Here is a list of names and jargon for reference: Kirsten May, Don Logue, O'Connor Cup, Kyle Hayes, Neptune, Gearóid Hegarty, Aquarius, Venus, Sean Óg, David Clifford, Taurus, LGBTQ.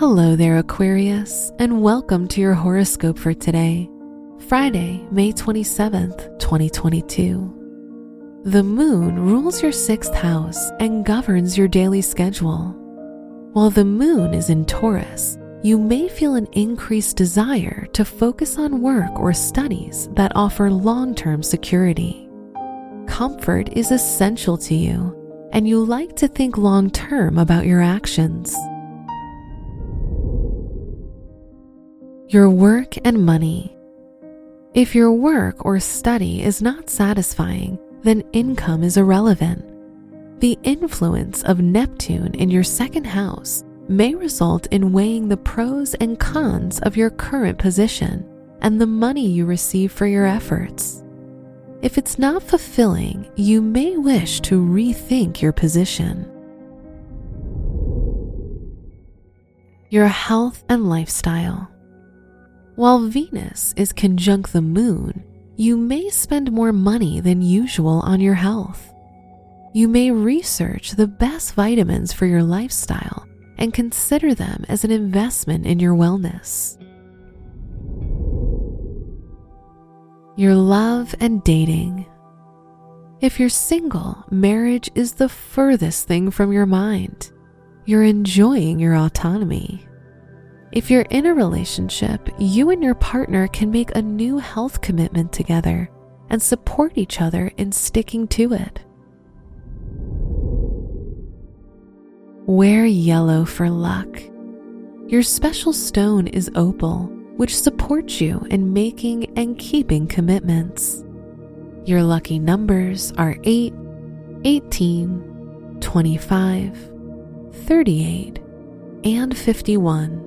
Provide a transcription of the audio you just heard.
Hello there, Aquarius, and welcome to your horoscope for today, Friday, May 27th, 2022. The moon rules your sixth house and governs your daily schedule. While the moon is in Taurus, you may feel an increased desire to focus on work or studies that offer long-term security. Comfort is essential to you, and you like to think long-term about your actions. Your work and money. If your work or study is not satisfying, then income is irrelevant. The influence of Neptune in your second house may result in weighing the pros and cons of your current position and the money you receive for your efforts. If it's not fulfilling, you may wish to rethink your position. Your health and lifestyle. While Venus is conjunct the moon, you may spend more money than usual on your health. You may research the best vitamins for your lifestyle and consider them as an investment in your wellness. Your love and dating. If you're single, marriage is the furthest thing from your mind. You're enjoying your autonomy. If you're in a relationship, you and your partner can make a new health commitment together and support each other in sticking to it. Wear yellow for luck. Your special stone is opal, which supports you in making and keeping commitments. Your lucky numbers are 8, 18, 25, 38, and 51.